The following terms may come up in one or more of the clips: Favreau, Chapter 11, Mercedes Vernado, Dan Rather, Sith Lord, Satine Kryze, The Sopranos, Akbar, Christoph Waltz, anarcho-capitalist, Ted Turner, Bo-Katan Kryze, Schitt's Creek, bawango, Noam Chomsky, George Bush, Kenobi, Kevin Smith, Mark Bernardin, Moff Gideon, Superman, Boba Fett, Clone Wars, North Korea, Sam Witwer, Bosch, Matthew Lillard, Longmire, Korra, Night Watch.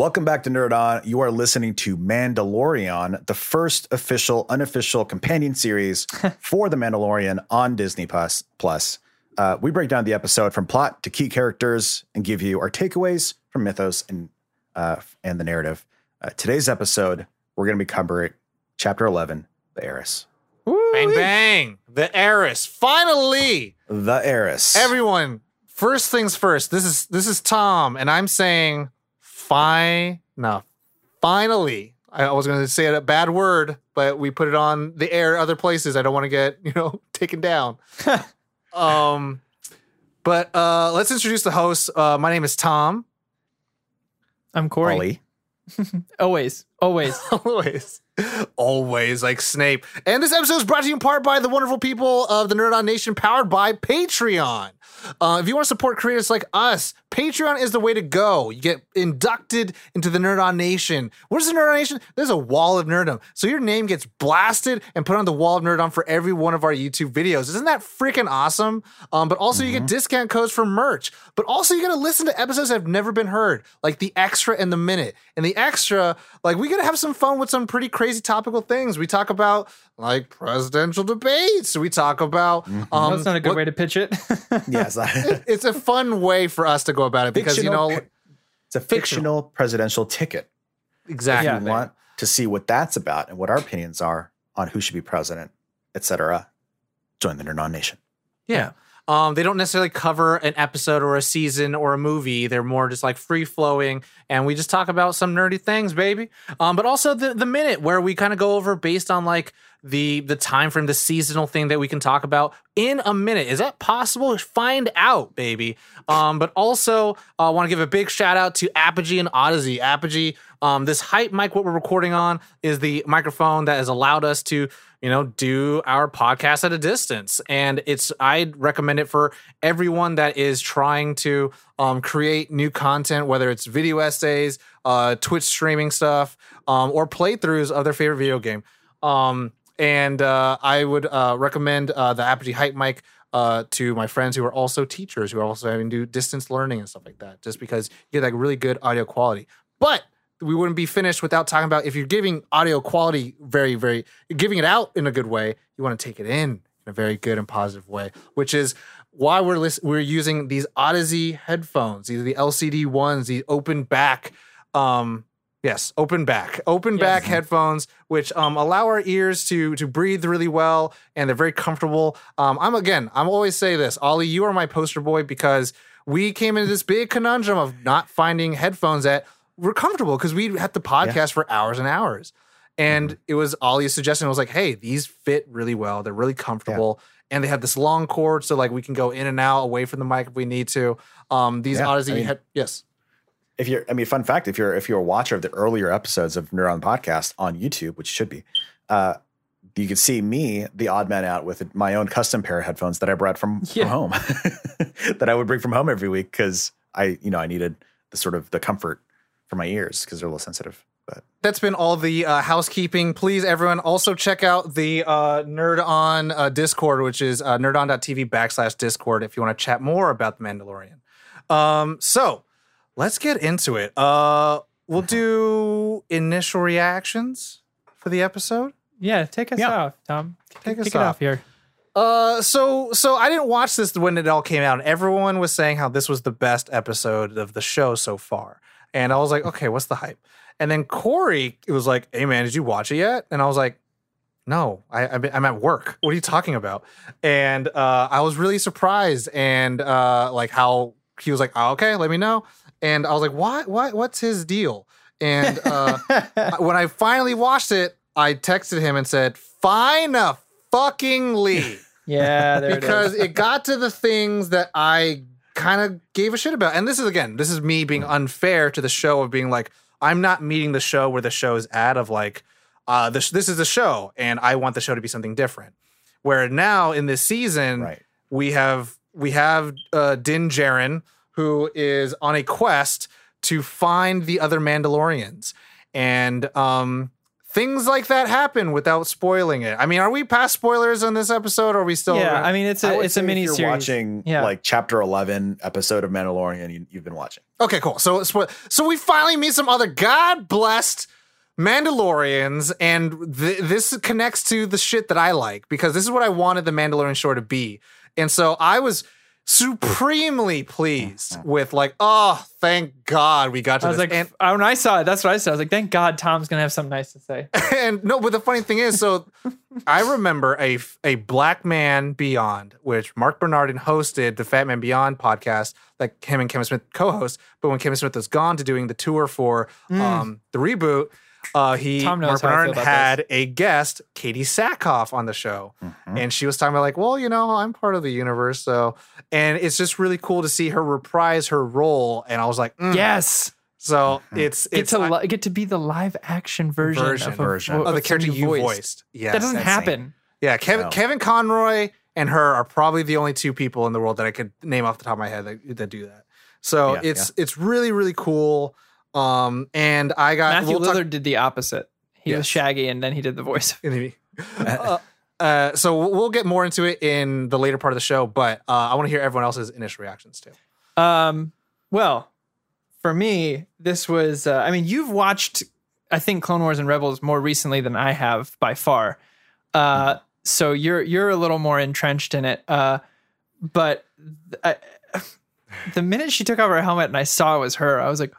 Welcome back to Nerd On. You are listening to Mandalorian, the first official, unofficial companion series for The Mandalorian on Disney Plus. We break down the episode from plot to key characters and give you our takeaways from mythos and the narrative. Today's episode, we're going to be covering Chapter 11, The Heiress. Woo-wee. Bang, bang. The Heiress. Finally. The Heiress. Everyone, first things first. This is Tom, and I'm saying finally. I was going to say a bad word, but we put it on the air other places. I don't want to get, taken down. But let's introduce the hosts. My name is Tom. I'm Corey. Ollie. Always like Snape. And this episode is brought to you in part by the wonderful people of the Nerd On Nation, powered by Patreon. If you want to support creators like us, Patreon is the way to go. You get inducted into the Nerd On Nation. What is the Nerd On Nation? There's a wall of nerdom. So your name gets blasted and put on the wall of Nerd On for every one of our YouTube videos. Isn't that freaking awesome? But also you get discount codes for merch. But also you're going to listen to episodes that have never been heard, like The Extra and The Minute. And The Extra, like, we're going to have some fun with some pretty crazy topical things. We talk about, like, presidential debates. We talk about... that's not a good way to pitch it. Yes. It's a fun way for us to go about it because, it's a fictional presidential ticket. Exactly. If you want to see what that's about and what our opinions are on who should be president, etc., join the Nerd On Nation. Yeah. They don't necessarily cover an episode or a season or a movie. They're more just like free-flowing, and we just talk about some nerdy things, baby. But also the minute, where we kind of go over based on like the time frame, the seasonal thing that we can talk about in a minute. Is that possible? Find out, baby. But also I want to give a big shout out to Apogee and Odyssey. Apogee, this hype mic, what we're recording on, is the microphone that has allowed us to, do our podcast at a distance. And I'd recommend it for everyone that is trying to create new content, whether it's video essays, Twitch streaming stuff, or playthroughs of their favorite video game. And I would recommend the Apogee Hype Mic to my friends who are also teachers, who are also having to do distance learning and stuff like that, just because you get like really good audio quality. But we wouldn't be finished without talking about, if you're giving audio quality very, very, giving it out in a good way, you want to take it in a very good and positive way, which is why we're using these Odyssey headphones. These are the LCD ones, the open back Open back headphones, which allow our ears to breathe really well, and they're very comfortable. I'm always say this, Ollie, you are my poster boy, because we came into this big conundrum of not finding headphones that were comfortable, because we had to podcast for hours and hours. And it was Ollie's suggestion. It was like, hey, these fit really well. They're really comfortable. Yeah. And they have this long cord, so like we can go in and out away from the mic if we need to. These Odyssey yes. Fun fact, if you're a watcher of the earlier episodes of Nerd On Podcast on YouTube, which should be, you could see me, the odd man out, with my own custom pair of headphones that I brought from home, that I would bring from home every week, because I needed the sort of the comfort for my ears, because they're a little sensitive. But that's been all the housekeeping. Please, everyone, also check out the Nerd On Discord, which is NerdOn.TV/Discord, if you want to chat more about The Mandalorian. So. Let's get into it. We'll do initial reactions for the episode. Yeah, take us off, Tom. Take us off here. So I didn't watch this when it all came out. Everyone was saying how this was the best episode of the show so far. And I was like, okay, what's the hype? And then Corey, it was like, hey, man, did you watch it yet? And I was like, no, I'm at work. What are you talking about? And I was really surprised. And like how he was like, oh, okay, let me know. And I was like, what? What's his deal? And when I finally watched it, I texted him and said, "Fine-a-fucking-ly." Yeah, there because it got to the things that I kind of gave a shit about. And this is me being unfair to the show, of being like, I'm not meeting the show where the show is at, of like, this is the show, and I want the show to be something different. Where now in this season, we have Din Djarin, who is on a quest to find the other Mandalorians. And things like that happen without spoiling it. I mean, are we past spoilers on this episode? Or are we still? Yeah, I mean, it's a mini series. If you're watching like Chapter 11 episode of Mandalorian, you've been watching. Okay, cool. So we finally meet some other God blessed Mandalorians, and this connects to the shit that I like, because this is what I wanted the Mandalorian show to be. And so I was supremely pleased with, like, oh, thank God we got to this. Like, and when I saw it, that's what I said. I was like, thank God Tom's going to have something nice to say. And no, but the funny thing is, so I remember a Black Man Beyond, which Mark Bernardin hosted, the Fat Man Beyond podcast, like him and Kevin Smith co-host. But when Kevin Smith was gone to doing the tour for the reboot, Mark Bernardin had a guest, Katie Sackhoff, on the show. Mm-hmm. And she was talking about, like, well, you know, I'm part of the universe. So, and it's just really cool to see her reprise her role. And I was like, yes. So it's to be the live action version of the character you voiced. Yeah, that doesn't happen. Yeah. Kevin Conroy and her are probably the only two people in the world that I could name off the top of my head that do that. So it's really, really cool. And I got Matthew Lillard did the opposite. He was Shaggy, and then he did the voice. So we'll get more into it in the later part of the show, but I want to hear everyone else's initial reactions too. Well, for me, this was. I mean, you've watched, I think, Clone Wars and Rebels more recently than I have by far. So you're a little more entrenched in it. But the minute she took off her helmet and I saw it was her, I was like,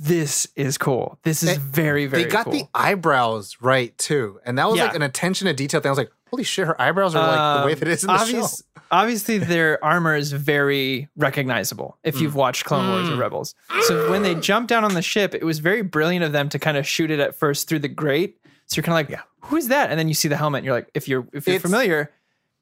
this is cool. This is very, very cool. They got the eyebrows right, too. And that was like an attention to detail thing. I was like, holy shit, her eyebrows are like the way that it is in the show. Obviously, their armor is very recognizable if you've watched Clone Wars or Rebels. So when they jumped down on the ship, it was very brilliant of them to kind of shoot it at first through the grate. So you're kind of like, who is that? And then you see the helmet and you're like, if you're familiar.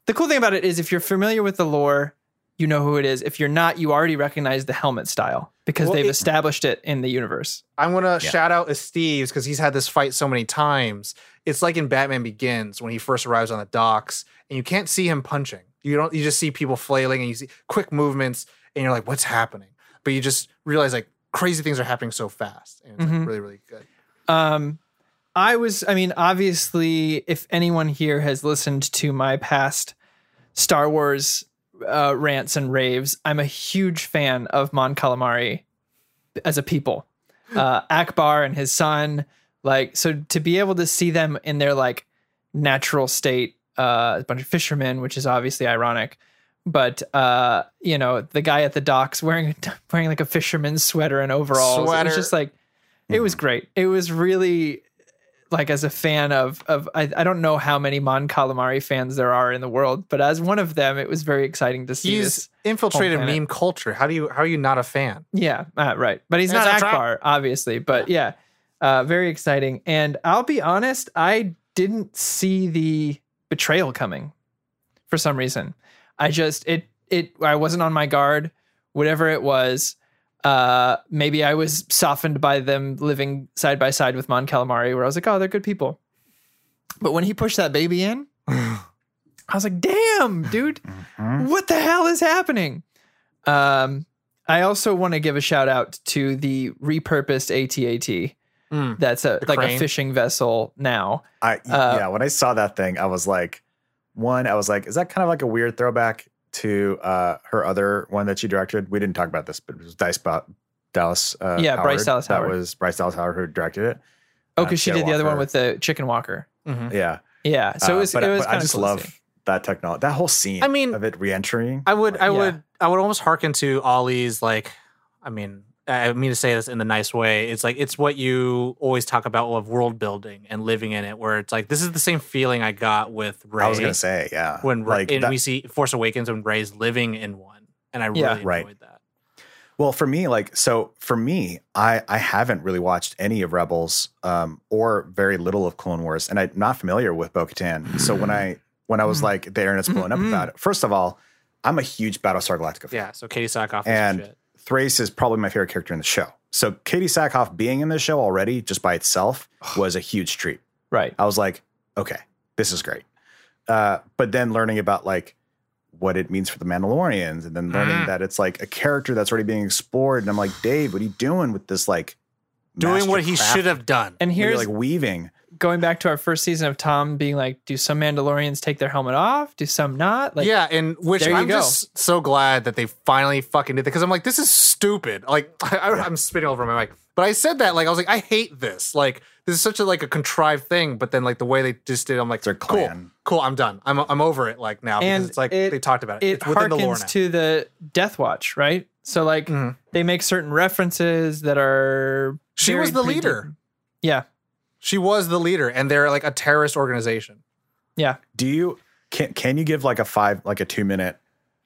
The cool thing about it is if you're familiar with the lore, you know who it is. If you're not, you already recognize the helmet style because they've established it in the universe. I'm going to shout out Esteves because he's had this fight so many times. It's like in Batman Begins when he first arrives on the docks and you can't see him punching. You just see people flailing and you see quick movements and you're like, what's happening? But you just realize like crazy things are happening so fast. And it's like really, really good. Obviously, if anyone here has listened to my past Star Wars rants and raves, I'm a huge fan of Mon Calamari as a people. Akbar and his son, like, so to be able to see them in their like natural state, a bunch of fishermen, which is obviously ironic, but you know, the guy at the docks wearing like a fisherman's sweater and overalls. It was just like it was great. It was really like, as a fan of I don't know how many Mon Calamari fans there are in the world, but as one of them, it was very exciting to see. He's infiltrated meme culture. How are you not a fan? Yeah, right. But he's not Akbar, obviously. But very exciting. And I'll be honest, I didn't see the betrayal coming for some reason. I wasn't on my guard. Whatever it was. Maybe I was softened by them living side by side with Mon Calamari, where I was like, oh, they're good people. But when he pushed that baby in, I was like, damn, dude, what the hell is happening? I also want to give a shout out to the repurposed AT-AT. That's a fishing vessel now. When I saw that thing, I was like, is that kind of like a weird throwback to her other one that she directed? We didn't talk about this, but it was Bryce Dallas Howard. That was Bryce Dallas Howard who directed it. Oh, because she did the other one with the chicken walker. Mm-hmm. Yeah. Yeah. So it was kind of cool. I just love that technology, that whole scene of it re-entering. I would almost hearken to Ollie's, like, I mean to say this in the nice way. It's like, it's what you always talk about of world building and living in it, where it's like, this is the same feeling I got with Rey. I was going to say, yeah. When we see Force Awakens and Rey's living in one. And I really enjoyed that. Well, for me, I haven't really watched any of Rebels or very little of Clone Wars. And I'm not familiar with Bo-Katan. So when I was like, the internet's blowing up about it. First of all, I'm a huge Battlestar Galactica fan. Yeah, so Katie Sackhoff and shit. Thrace is probably my favorite character in the show. So Katie Sackhoff being in the show already just by itself was a huge treat. Right. I was like, okay, this is great. But then learning about like what it means for the Mandalorians, and then learning that it's like a character that's already being explored. And I'm like, Dave, what are you doing with this? Like doing what he should have done. And here's like weaving. going back to our first season of Tom being like, do some Mandalorians take their helmet off? Do some not? Like, yeah, and which I'm just so glad that they finally fucking did that, because I'm like, this is stupid. Like, I'm spitting over my mic. But I said that, like, I was like, I hate this. Like, this is such a, like, a contrived thing. But then, like, the way they just did it, I'm like, cool, I'm done. I'm over it, like, now. And because it's like, they talked about it. It harkens to the Death Watch, right? So, like, they make certain references that are... She was the leader. Yeah. She was the leader, and they're, like, a terrorist organization. Yeah. Do you... Can you give, like, a 2-minute,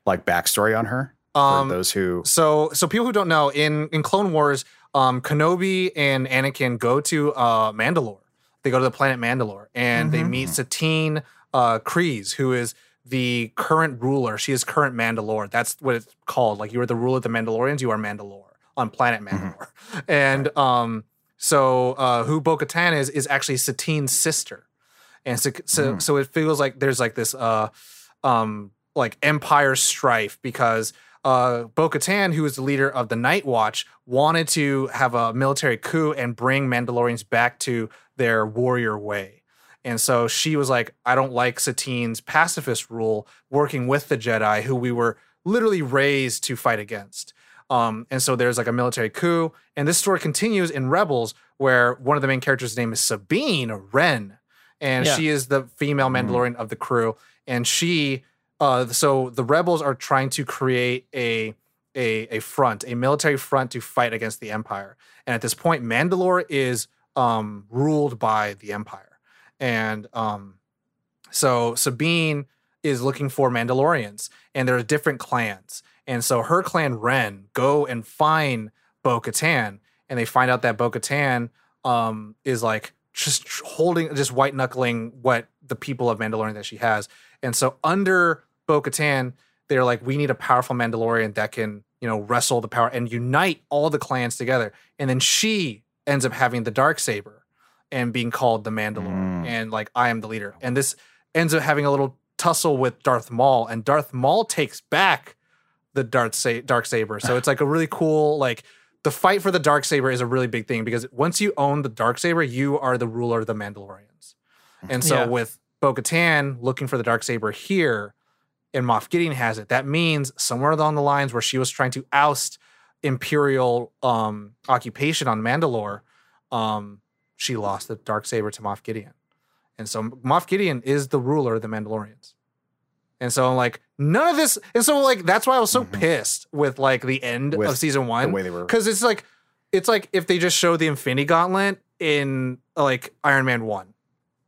like, backstory on her? For those who... So people who don't know, in Clone Wars... Kenobi and Anakin go to Mandalore. They go to the planet Mandalore, and they meet Satine Kryze, who is the current ruler. She is current Mandalore. That's what it's called. Like, you are the ruler of the Mandalorians. You are Mandalore on planet Mandalore. And so who Bo-Katan is actually Satine's sister. And so it feels like there's like this like empire strife, because Bo-Katan, who is the leader of the Night Watch, wanted to have a military coup and bring Mandalorians back to their warrior way. And so she was like, I don't like Satine's pacifist rule, working with the Jedi, who we were literally raised to fight against. And so there's like a military coup. And this story continues in Rebels, where one of the main characters' name is Sabine Wren. And she is the female Mandalorian of the crew. And she... So the rebels are trying to create a front, a military front, to fight against the Empire. And at this point, Mandalore is ruled by the Empire. And so Sabine is looking for Mandalorians, and there are different clans. And so her clan, Ren, go and find Bo-Katan, and they find out that Bo-Katan is like just white-knuckling what the people of Mandalorian that she has. And so under Bo-Katan, they're like, we need a powerful Mandalorian that can, you know, wrestle the power and unite all the clans together. And then she ends up having the Darksaber and being called the Mandalore. And like, I am the leader. And this ends up having a little tussle with Darth Maul. And Darth Maul takes back the Darksaber. So it's like a really cool, like, the fight for the Darksaber is a really big thing, because once you own the Darksaber, you are the ruler of the Mandalorians. And so with Bo-Katan looking for the Darksaber here, and Moff Gideon has it. That means somewhere along the lines where she was trying to oust Imperial occupation on Mandalore, she lost the Darksaber to Moff Gideon. And so Moff Gideon is the ruler of the Mandalorians. And so I'm like, none of this. And so like, that's why I was so pissed with like the end of season one. The way they were. Because it's like if they just showed the Infinity Gauntlet in like Iron Man 1.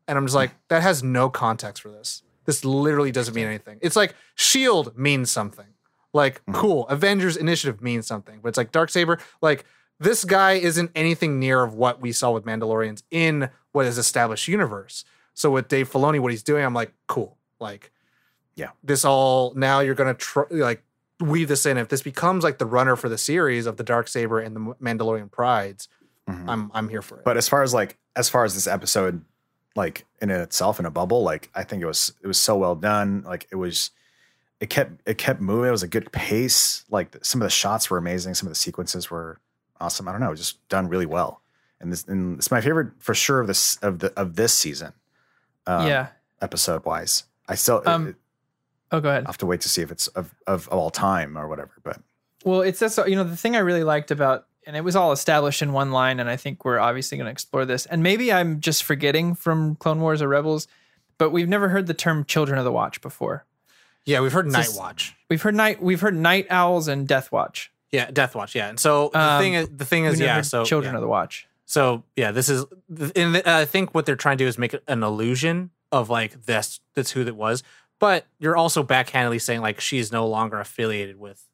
And I'm just like, that has no context for this. This literally doesn't mean anything. It's like S.H.I.E.L.D. means something. Like, cool. Avengers Initiative means something. But it's like Darksaber. Like, this guy isn't anything near of what we saw with Mandalorians in what is established universe. So with Dave Filoni, what he's doing, I'm like, cool. Like, yeah, this all, now you're going to like weave this in. If this becomes like the runner for the series of the Darksaber and the Mandalorian prides, I'm here for it. But as far as this episode... like in itself, in a bubble, like I think it was so well done. Like it kept moving. It was a good pace. Like some of the shots were amazing. Some of the sequences were awesome. I don't know. It was just done really well. And it's my favorite for sure of this season. Episode wise, I still, go ahead. I'll have to wait to see if it's of all time or whatever, but. Well, it's just, you know, the thing I really liked about, and it was all established in one line, and I think we're obviously going to explore this. And maybe I'm just forgetting from Clone Wars or Rebels, but we've never heard the term Children of the Watch before. Yeah, we've heard Night Watch. We've heard Night Owls and Death Watch. Yeah, Death Watch, yeah. And so the thing is yeah, so Children of the Watch. So, yeah, this is I think what they're trying to do is make an illusion of like this, that's who that was. But you're also backhandedly saying like she's no longer affiliated with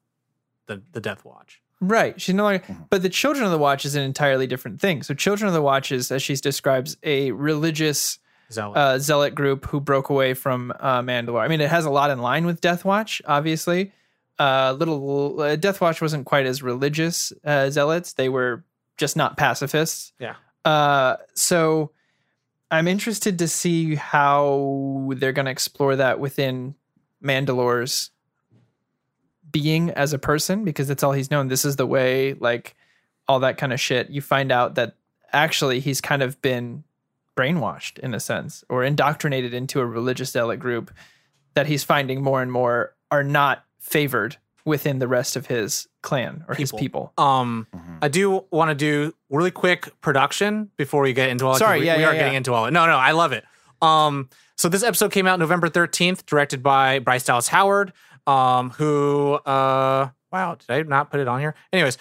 the Death Watch. Right. She's no longer, but the Children of the Watch is an entirely different thing. So Children of the Watch is, as she describes, a religious zealot group who broke away from Mandalore. I mean, it has a lot in line with Death Watch, obviously. Death Watch wasn't quite as religious zealots. They were just not pacifists. Yeah. So I'm interested to see how they're going to explore that within Mandalore's being as a person, because that's all he's known. This is the way, like all that kind of shit. You find out that actually he's kind of been brainwashed in a sense, or indoctrinated into a religious zealot group that he's finding more and more are not favored within the rest of his clan or his people. I do want to do really quick production before we get into all it. Sorry, we are getting into all it. No, I love it. So this episode came out November 13th, directed by Bryce Dallas Howard, who, wow, did I not put it on here? Anyways,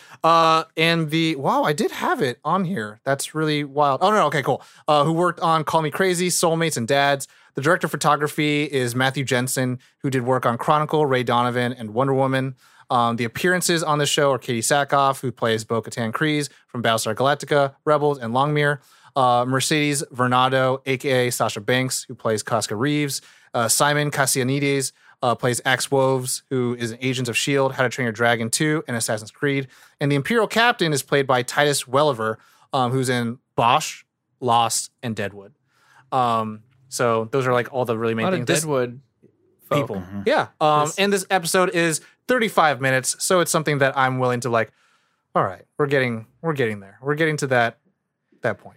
and the, wow, I did have it on here. That's really wild. Oh, no, okay, cool. Who worked on Call Me Crazy, Soulmates, and Dads. The director of photography is Matthew Jensen, who did work on Chronicle, Ray Donovan, and Wonder Woman. The appearances on the show are Katie Sackhoff, who plays Bo-Katan Kryze from Battlestar Galactica, Rebels, and Longmire. Mercedes Vernado, a.k.a. Sasha Banks, who plays Casca Reeves. Simon Cassianides plays Axe Woves, who is in Agents of S.H.I.E.L.D., How to Train Your Dragon 2, and Assassin's Creed. And the Imperial Captain is played by Titus Welliver, who's in Bosch, Lost, and Deadwood. So those are like all the really main things. Deadwood people. Mm-hmm. Yeah. And this episode is 35 minutes, so it's something that I'm willing to like, all right, we're getting there. We're getting to that point.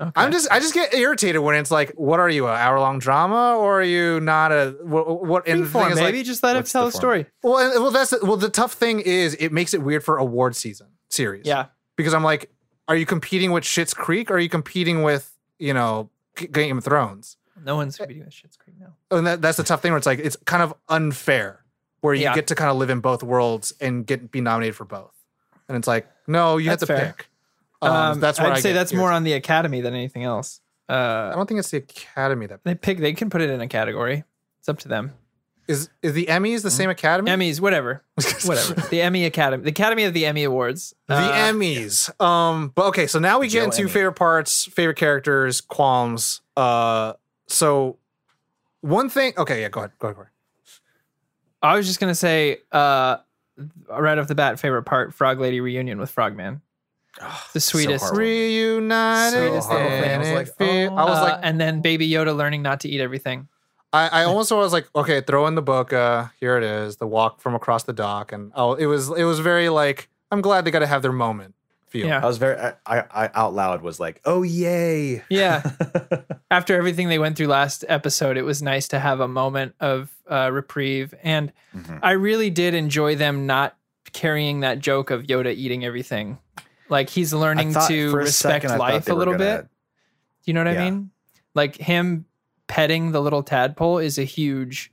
Okay. I just get irritated when it's like, what are you, an hour-long drama, or are you not a what? And form, is maybe like, just let him tell a story. Well, the tough thing is it makes it weird for award season series. Yeah, because I'm like, are you competing with Schitt's Creek? Or are you competing with Game of Thrones? No one's competing with Schitt's Creek now. And that's the tough thing where it's like it's kind of unfair where you get to kind of live in both worlds and be nominated for both, and it's like no, you have to pick. That's I'd say that's more on the Academy than anything else. I don't think it's the Academy that they pick. They can put it in a category. It's up to them. Is the Emmys the same Academy? Emmys, whatever. The Emmy Academy, the Academy of the Emmy Awards. The Emmys. Yeah. But okay, so now we get into favorite parts, favorite characters, qualms. So one thing. Okay, yeah, go ahead, Corey. I was just gonna say, right off the bat, favorite part: Frog Lady reunion with Frogman. The sweetest. So reunited. So I was like, and then Baby Yoda learning not to eat everything. I almost was like, okay, throw in the book. Here it is, the walk from across the dock, and it was very like, I'm glad they got to have their moment. Feel. Yeah. I was very. I out loud was like, oh yay. Yeah. After everything they went through last episode, it was nice to have a moment of reprieve, and I really did enjoy them not carrying that joke of Yoda eating everything. Like he's learning to respect life a little bit. Do you know what I mean? Like him petting the little tadpole is a huge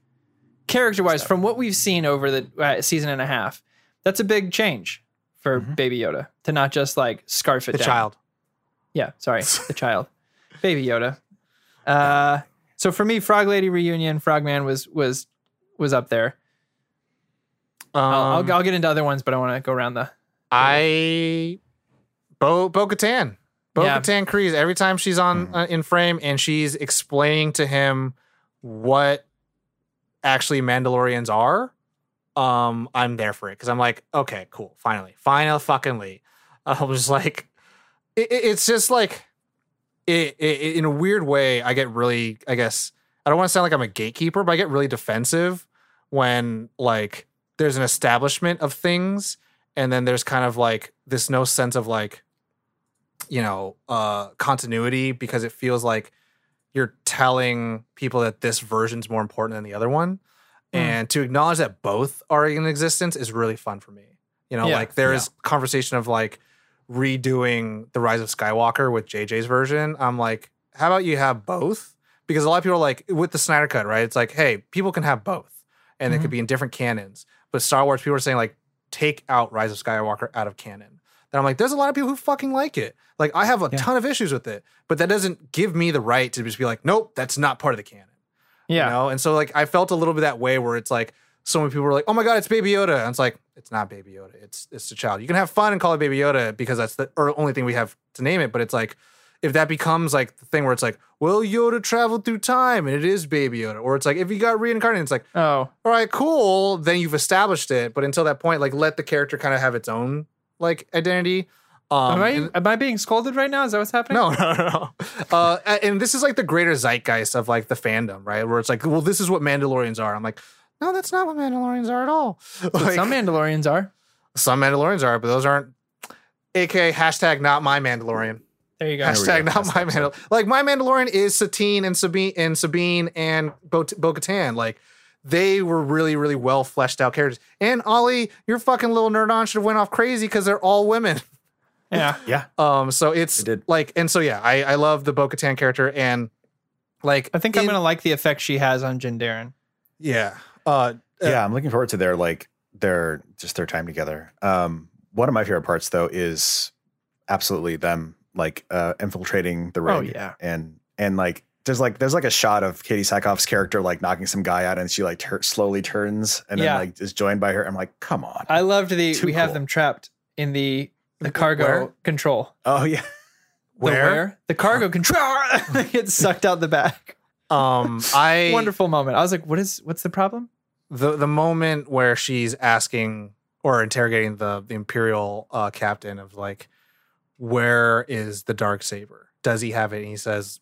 character-wise from what we've seen over the season and a half. That's a big change for Baby Yoda to not just like scarf it down. The child. Yeah, sorry, the child. Baby Yoda. So for me, Frog Lady reunion, Frogman was up there. I'll get into other ones, but I want to go around the. Bo-Katan Kryze, every time she's on in frame and she's explaining to him what actually Mandalorians are, I'm there for it because I'm like, okay, cool, finally. I was like, it's just like, in a weird way, I get really, I guess, I don't want to sound like I'm a gatekeeper, but I get really defensive when like there's an establishment of things and then there's kind of like this no sense of like, continuity, because it feels like you're telling people that this version's more important than the other one. And to acknowledge that both are in existence is really fun for me. Like there is conversation of like redoing The Rise of Skywalker with JJ's version. I'm like, how about you have both? Because a lot of people are like, with the Snyder Cut, right? It's like, hey, people can have both and it could be in different canons. But Star Wars, people are saying like, take out Rise of Skywalker out of canon. And I'm like, there's a lot of people who fucking like it. Like, I have a ton of issues with it, but that doesn't give me the right to just be like, nope, that's not part of the canon. Yeah. And so, like, I felt a little bit that way where it's like, so many people were like, oh my God, it's Baby Yoda. And it's like, it's not Baby Yoda. It's the child. You can have fun and call it Baby Yoda because that's the only thing we have to name it. But it's like, if that becomes like the thing where it's like, well, Yoda traveled through time and it is Baby Yoda. Or it's like, if he got reincarnated, it's like, oh, all right, cool. Then you've established it. But until that point, like, let the character kind of have its own like identity. Am I being scolded right now? Is that what's happening? No. And this is like the greater zeitgeist of like the fandom, right? Where it's like, well, this is what Mandalorians are. I'm like, no, that's not what Mandalorians are at all. Like, some Mandalorians are, but those aren't. AKA # not my Mandalorian. There you go. Hashtag not my Mandalorian. Like, my Mandalorian is Satine and Sabine and Bo-Katan. Like, they were really, really well fleshed out characters. And Ollie, your fucking little nerd on should have went off crazy because they're all women. Yeah. Yeah. So it like, and so, yeah, I love the Bo-Katan character. And like, I think I'm going to like the effect she has on Din Djarin. Yeah. I'm looking forward to their time together. One of my favorite parts though is absolutely them like infiltrating the road. Oh, yeah. And like, there's like a shot of Katie Sackhoff's character like knocking some guy out, and she like slowly turns and then like is joined by her. I'm like, come on. I loved have them trapped in the cargo control. Oh yeah. Where? The cargo control. They get sucked out the back. Wonderful moment. I was like, what's the problem? The moment where she's asking or interrogating the Imperial captain of like, where is the Darksaber? Does he have it? And he says,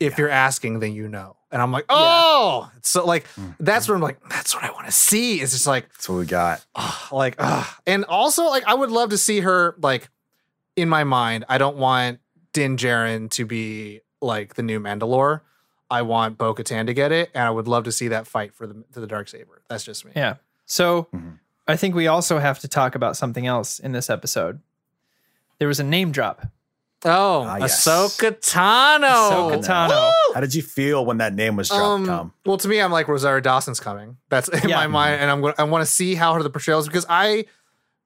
if you're asking, then you know. And I'm like, oh! Yeah. So, like, that's where I'm like, that's what I want to see. It's just like... That's what we got. And also, like, I would love to see her, like, in my mind, I don't want Din Djarin to be, like, the new Mandalore. I want Bo-Katan to get it, and I would love to see that fight for the Darksaber. That's just me. Yeah. So, I think we also have to talk about something else in this episode. There was a name drop. Oh, Ahsoka Tano. Ahsoka Tano. How did you feel when that name was dropped, Tom? Well, to me, I'm like, Rosario Dawson's coming. That's in my mind, and I want to see how her the portrayals, because I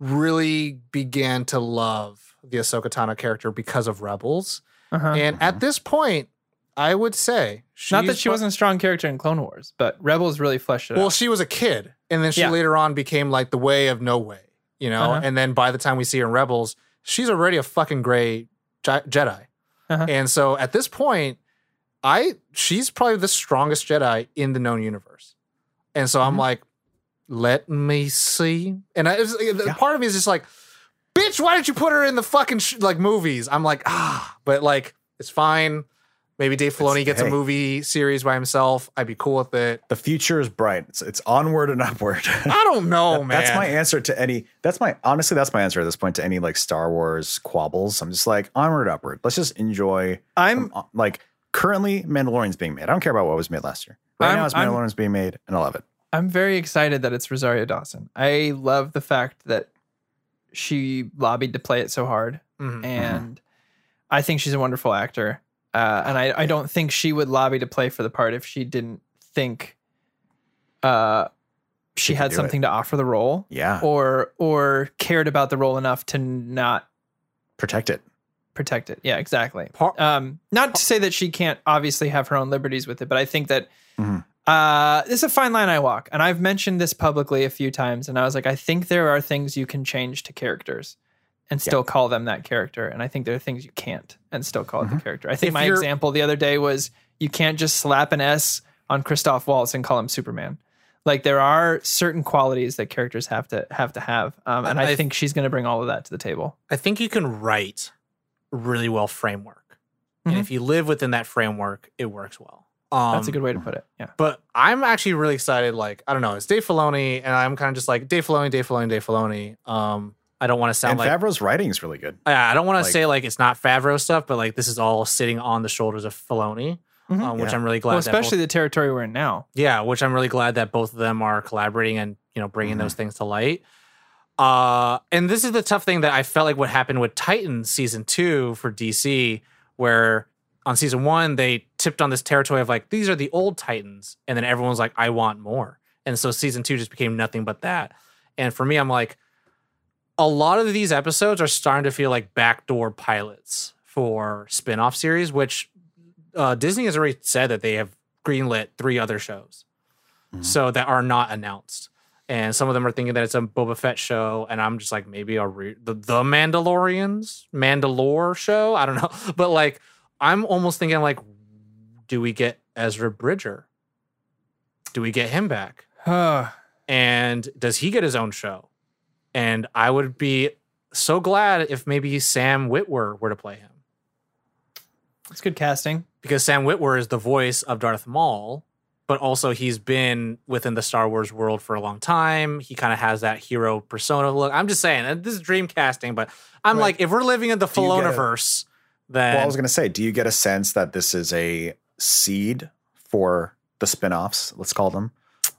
really began to love the Ahsoka Tano character because of Rebels. And at this point, I would say... Not that she wasn't a strong character in Clone Wars, but Rebels really fleshed it out. Well, she was a kid, and then she later on became like the way of no way, you know? And then by the time we see her in Rebels, she's already a fucking great Jedi. And so at this point, she's probably the strongest Jedi in the known universe. And so I'm like, let me see. And part of me is just like, bitch, why didn't you put her in the fucking movies? I'm like, but like, it's fine. Maybe Dave Filoni gets a movie series by himself. I'd be cool with it. The future is bright. It's onward and upward. I don't know, man. That's my answer to any. That's my answer at this point to any like Star Wars quabbles. I'm just like, onward and upward. Let's just enjoy. Currently Mandalorian's being made. I don't care about what was made last year. Right now it's Mandalorian's being made, and I love it. I'm very excited that it's Rosario Dawson. I love the fact that she lobbied to play it so hard, and I think she's a wonderful actor. And I don't think she would lobby to play for the part if she didn't think she had something to offer the role. Yeah. Or cared about the role enough to not... Protect it. Yeah, exactly. Not to say that she can't obviously have her own liberties with it, but I think that it's a fine line I walk. And I've mentioned this publicly a few times, and I was like, I think there are things you can change to characters and still call them that character. And I think there are things you can't and still call it the character. I think my example the other day was you can't just slap an S on Christoph Waltz and call him Superman. Like, there are certain qualities that characters have to have. And I think she's going to bring all of that to the table. I think you can write really well framework. And if you live within that framework, it works well. That's a good way to put it. Yeah. But I'm actually really excited. Like, I don't know, it's Dave Filoni, and I'm kind of just like, Dave Filoni. I don't want to sound like... Favreau's writing is really good. I don't want to say like it's not Favreau stuff, but like this is all sitting on the shoulders of Filoni, which I'm really glad. Well, especially the territory we're in now. Yeah, which I'm really glad that both of them are collaborating and, you know, bringing those things to light. And this is the tough thing that I felt like what happened with Titans season 2 for DC, where on season 1 they tipped on this territory of like, these are the old Titans, and then everyone's like, I want more. And so season 2 just became nothing but that. And for me, I'm like, a lot of these episodes are starting to feel like backdoor pilots for spin-off series, which Disney has already said that they have greenlit 3 other shows so that are not announced. And some of them are thinking that it's a Boba Fett show, and I'm just like, maybe the Mandalore show? I don't know. But like, I'm almost thinking like, do we get Ezra Bridger? Do we get him back? And does he get his own show? And I would be so glad if maybe Sam Witwer were to play him. That's good casting. Because Sam Witwer is the voice of Darth Maul, but also he's been within the Star Wars world for a long time. He kind of has that hero persona look. I'm just saying, this is dream casting, but I'm like, if we're living in the Filoniverse, then... Well, I was going to say, do you get a sense that this is a seed for the spinoffs, let's call them?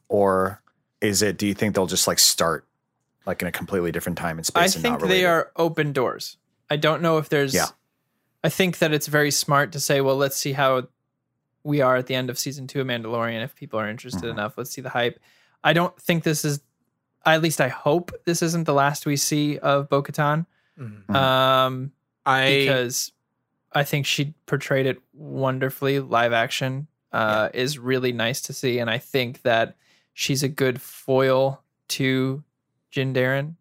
Or is it, do you think they'll just like start like in a completely different time and space? I think they are open doors. I don't know if there's... Yeah. I think that it's very smart to say, well, let's see how we are at the end of season 2 of Mandalorian. If people are interested enough, let's see the hype. I don't think this is... At least I hope this isn't the last we see of Bo-Katan. Because I think she portrayed it wonderfully. Live action is really nice to see. And I think that she's a good foil to Din Djarin.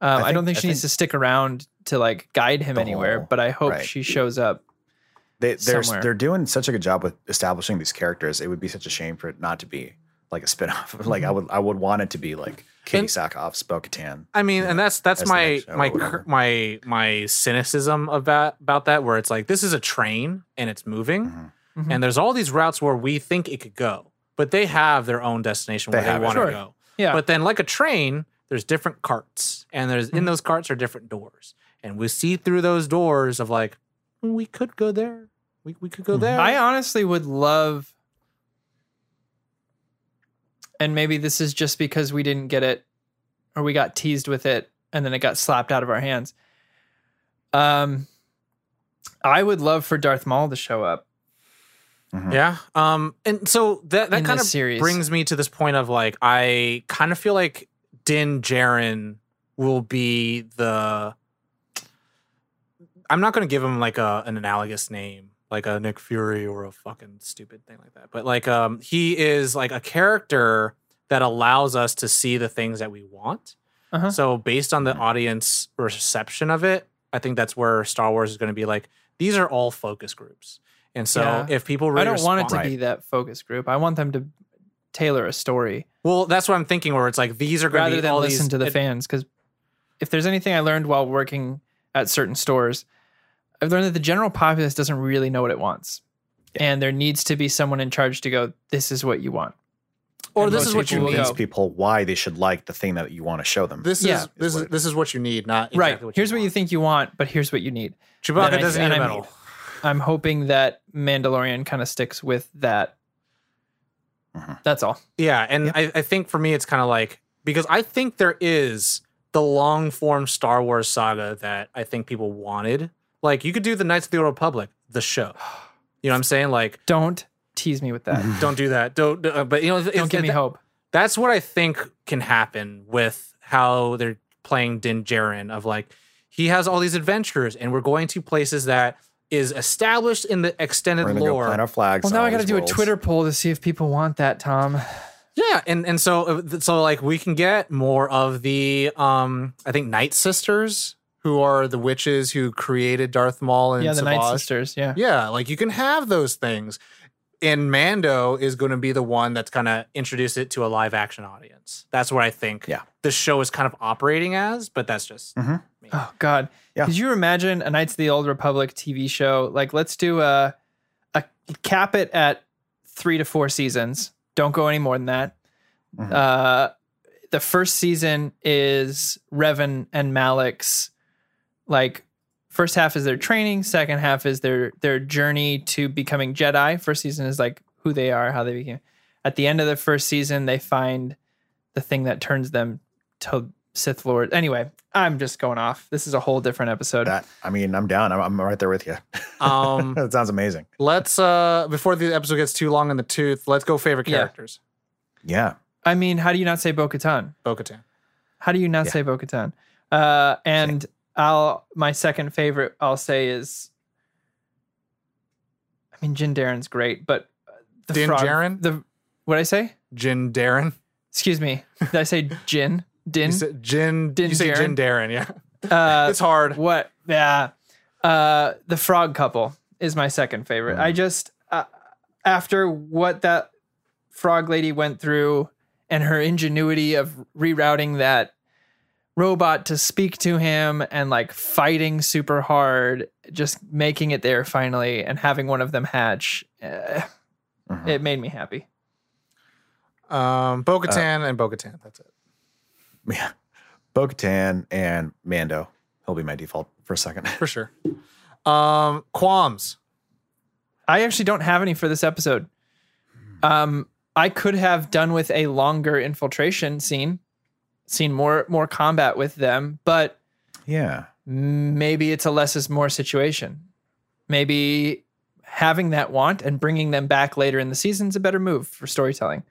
I don't think she needs to stick around to like guide him anywhere, but I hope she shows up. They're doing such a good job with establishing these characters. It would be such a shame for it not to be like a spinoff. Like I would want it to be like Katie Sackhoff's Bo-Katan. I mean, and that's my cynicism about that, where it's like, this is a train and it's moving, and there's all these routes where we think it could go, but they have their own destination where they want to go. Yeah. But then like a train, there's different carts, and there's in those carts are different doors, and we see through those doors of like, we could go there. We could go there. I honestly would love, and maybe this is just because we didn't get it, or we got teased with it and then it got slapped out of our hands. I would love for Darth Maul to show up. Yeah. And so that kind of series brings me to this point of like, I kind of feel like Din Djarin will be the... I'm not going to give him like an analogous name, like a Nick Fury or a fucking stupid thing like that. But like, he is like a character that allows us to see the things that we want. So based on the audience reception of it, I think that's where Star Wars is going to be like, these are all focus groups. And so if people really want it to be that focus group. I want them to tailor a story. Well, that's what I'm thinking, where it's like, these are going to be all these... Rather than listen to the fans. Because if there's anything I learned while working at certain stores, I've learned that the general populace doesn't really know what it wants. Yeah. And there needs to be someone in charge to go, this is what you want. Or this is what you need. People why they should like the thing that you want to show them. This is what you need, not exactly what you want. Here's what you think you want, but here's what you need. Chewbacca doesn't need a medal. I'm hoping that Mandalorian kind of sticks with that. That's all. Yeah, and I think for me it's kind of like, because I think there is the long-form Star Wars saga that I think people wanted. Like, you could do the Knights of the Old Republic, the show. You know what I'm saying? Like, don't tease me with that. Don't do that. Don't. But you know, don't give me hope. That's what I think can happen with how they're playing Din Djarin. Of like, he has all these adventures, and we're going to places that is established in the extended lore. Plant our flags. Well, now I got to do a Twitter poll to see if people want that, Tom. Yeah, and so like we can get more of the I think Night Sisters, who are the witches who created Darth Maul and the Night Sisters, yeah, like you can have those things. And Mando is going to be the one that's going to introduce it to a live action audience. That's what I think the show is kind of operating as, but that's just me. Oh God. Yeah. Could you imagine a Knights of the Old Republic TV show? Like, let's do a cap it at 3 to 4 seasons. Don't go any more than that. The first season is Revan and Malak's. Like, first half is their training, second half is their journey to becoming Jedi. First season is like who they are, how they became. At the end of the first season, they find the thing that turns them to Sith Lord. Anyway, I'm just going off. This is a whole different episode. I'm down. I'm right there with you. That sounds amazing. Let's before the episode gets too long in the tooth, let's go favorite characters. Yeah. I mean, how do you not say Bo-Katan? Bo-Katan. How do you not say Bo-Katan? And same. My second favorite I'll say is, I mean, Din Djarin's great, but the Din Djarin? What'd I say? Din Djarin. Excuse me. Did I say Jin? Din? Din Djarin. You say Din Djarin, yeah. It's hard. What? Yeah. The frog couple is my second favorite. I just, after what that frog lady went through and her ingenuity of rerouting that robot to speak to him and like fighting super hard, just making it there finally and having one of them hatch. It made me happy. Bo-Katan and Bo-Katan. That's it. Yeah. Bo-Katan and Mando. He'll be my default for a second. For sure. Qualms. I actually don't have any for this episode. I could have done with a longer infiltration scene, more combat with them, but yeah, maybe it's a less is more situation. Maybe having that want and bringing them back later in the season is a better move for storytelling.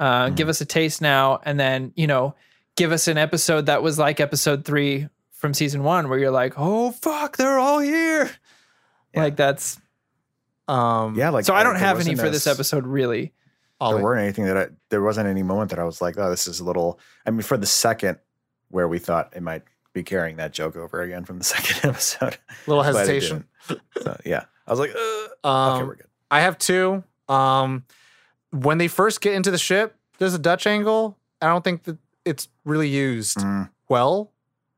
Give us a taste now, and then, you know, give us an episode that was like episode 3 from season 1, where you're like, oh fuck, they're all here. Yeah. Like that's, like, so I don't have any for this episode really. There wasn't any moment that I was like, oh, this is a little, I mean, for the second where we thought it might be carrying that joke over again from the second episode. A little hesitation. So, yeah. I was like, okay, we're good. I have 2. When they first get into the ship, there's a Dutch angle. I don't think that it's really used well.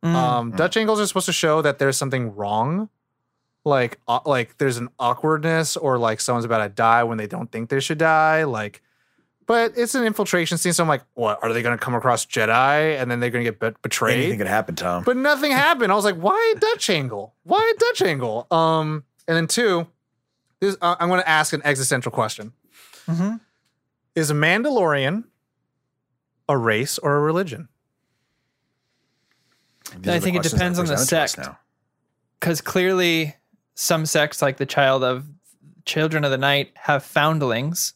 Dutch angles are supposed to show that there's something wrong. Like there's an awkwardness, or like someone's about to die when they don't think they should die. Like, but it's an infiltration scene, so I'm like, what? Are they going to come across Jedi, and then they're going to get betrayed? Anything could happen, Tom. But nothing happened. I was like, why a Dutch angle? Why a Dutch angle? And then 2, I'm going to ask an existential question. Mm-hmm. Is a Mandalorian a race or a religion? I think it depends on the sect. Because clearly some sects, like the Children of the Night, have foundlings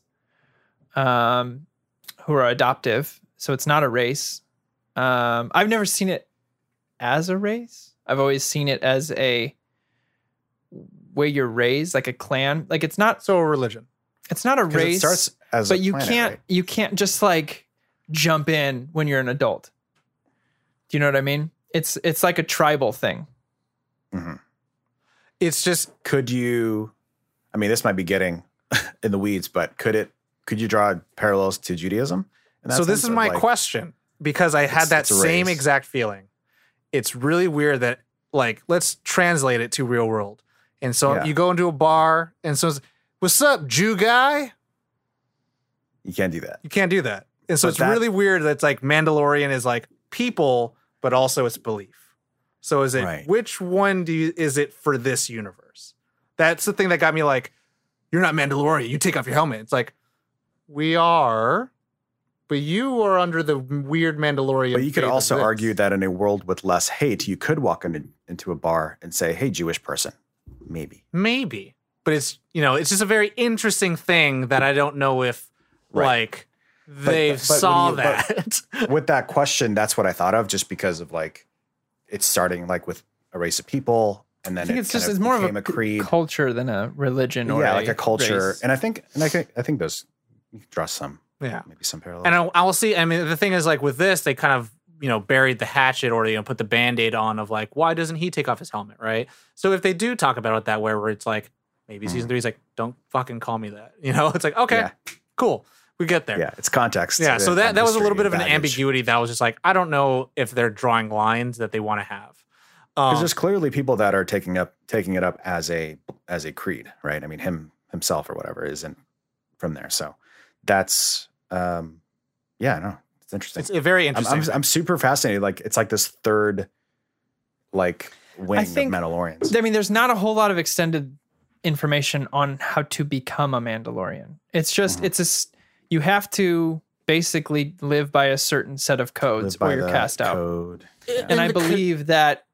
who are adoptive. So it's not a race. I've never seen it as a race. I've always seen it as a way you're raised, like a clan. Like it's not so a religion. It's not a race. It starts as but a you planet, can't right? You can't just like jump in when you're an adult. Do you know what I mean? It's like a tribal thing. Mm-hmm. It's just, could you? I mean, this might be getting in the weeds, but could you draw parallels to Judaism? So this is my question, because I had that same exact feeling. It's really weird that, like, let's translate it to real world. And so you go into a bar, and someone's, what's up, Jew guy? You can't do that. You can't do that. And so it's really weird that it's like Mandalorian is like people, but also it's belief. So is it, which one is it for this universe? That's the thing that got me like, you're not Mandalorian. You take off your helmet. It's like, we are, but you are under the weird Mandalorian. But you could also argue that in a world with less hate, you could walk into a bar and say, hey, Jewish person. Maybe. But it's, you know, it's just a very interesting thing that I don't know if like they saw that. With that question, that's what I thought of, just because of like it's starting like with a race of people, and then I think it's just it's more of a creed, culture than a religion, or like a culture. Race. And I think those you can draw some maybe some parallels. And I will see. I mean, the thing is, like with this, they kind of, you know, buried the hatchet, or, you know, put the Band-Aid on of like, why doesn't he take off his helmet, right? So if they do talk about it that way, where it's like, maybe season 3 is like, don't fucking call me that. You know, it's like, okay, cool. We get there. Yeah, it's context. Yeah, so that was a little bit of an ambiguity that was just like, I don't know if they're drawing lines that they want to have. Because there's clearly people that are taking it up as a creed, right? I mean, himself or whatever isn't from there. So that's, I know. It's interesting. It's very interesting. I'm super fascinated. Like, it's like this third, like, wing of Mandalorians. I mean, there's not a whole lot of extended information on how to become a Mandalorian. It's just, you have to basically live by a certain set of codes or you're cast out. Yeah. And I believe that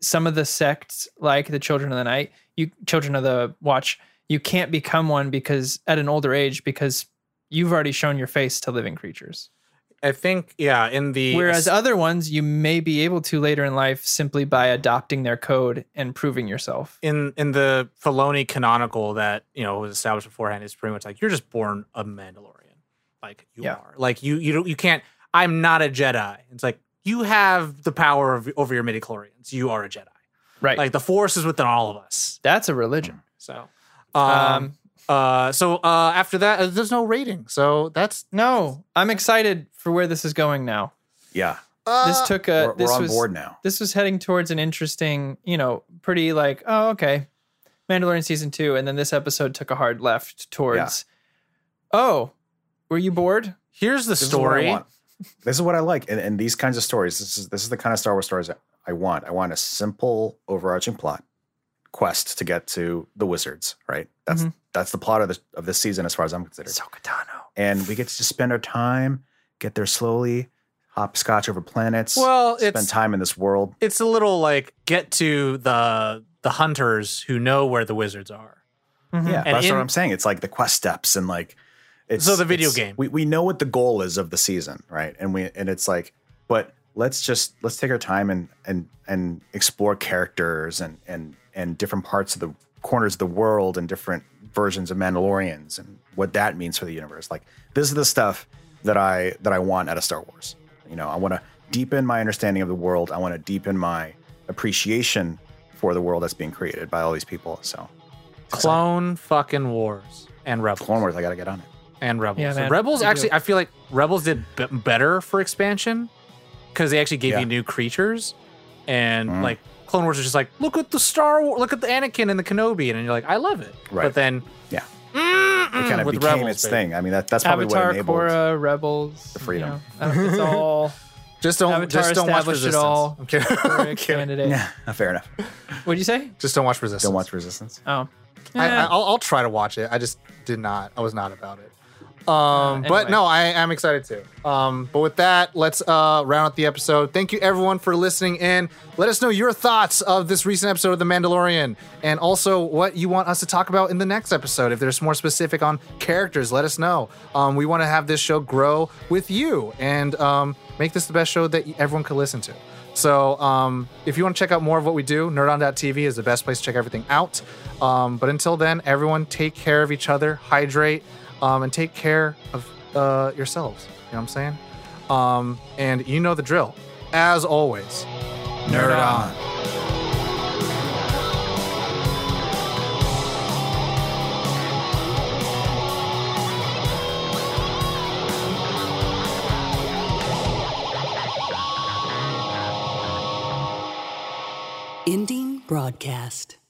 some of the sects, like the Children of the Watch, you can't become one because at an older age, because you've already shown your face to living creatures. I think, whereas other ones, you may be able to later in life simply by adopting their code and proving yourself. In the Filoni canonical that, you know, was established beforehand, it's pretty much like, you're just born a Mandalorian. Like, you are. Like, you can't, I'm not a Jedi. It's like, you have the power over your midichlorians. You are a Jedi. Right. Like, the Force is within all of us. That's a religion. So, after that, there's no rating. So that's I'm excited for where this is going now. Yeah. This took a, we're this on was, board now. This was heading towards an interesting, you know, pretty like, oh, okay. Mandalorian season 2. And then this episode took a hard left towards, were you bored? Here's the story. This is what I like. And these kinds of stories, this is the kind of Star Wars stories I want. I want a simple overarching plot. quest to get to the wizards, right? That's that's the plot of this season, as far as I'm concerned. So Katano. And we get to just spend our time, get there slowly, hopscotch over planets. Well, spend time in this world. It's a little like get to the hunters who know where the wizards are. Yeah, that's what I'm saying. It's like the quest steps and like it's so the video game. We know what the goal is of the season, right? And it's like, but let's take our time and explore characters and different parts of the corners of the world and different versions of Mandalorians and what that means for the universe. Like this is the stuff that I want out of Star Wars. You know, I want to deepen my understanding of the world. I want to deepen my appreciation for the world that's being created by all these people. So Clone fucking Wars and Rebels. Clone Wars, I gotta get on it. And Rebels. Yeah, Rebels actually, I feel like Rebels did better for expansion because they actually gave you new creatures. And like Clone Wars is just like, look at the Star Wars, look at the Anakin and the Kenobi, and you're like, I love it. Right. But then it kind of became Rebels, its thing. I mean, that's probably Avatar, what enabled Korra, Rebels, the freedom. You know, it's all just don't watch Resistance. It all. I'm kidding. I'm kidding. Yeah, fair enough. What'd you say? Just don't watch Resistance. Don't watch Resistance. Oh. Yeah. I'll try to watch it. I just did not. I was not about it. Anyway. But no, I am excited too. But with that, let's round out the episode. Thank you everyone for listening in. Let us know your thoughts of this recent episode of The Mandalorian and also what you want us to talk about in the next episode. If there's more specific on characters, let us know. We want to have this show grow with you and make this the best show that everyone could listen to. So if you want to check out more of what we do, NerdOn.TV is the best place to check everything out. But until then, everyone take care of each other, hydrate, and take care of yourselves. You know what I'm saying? And you know the drill. As always, Nerd On. Ending broadcast.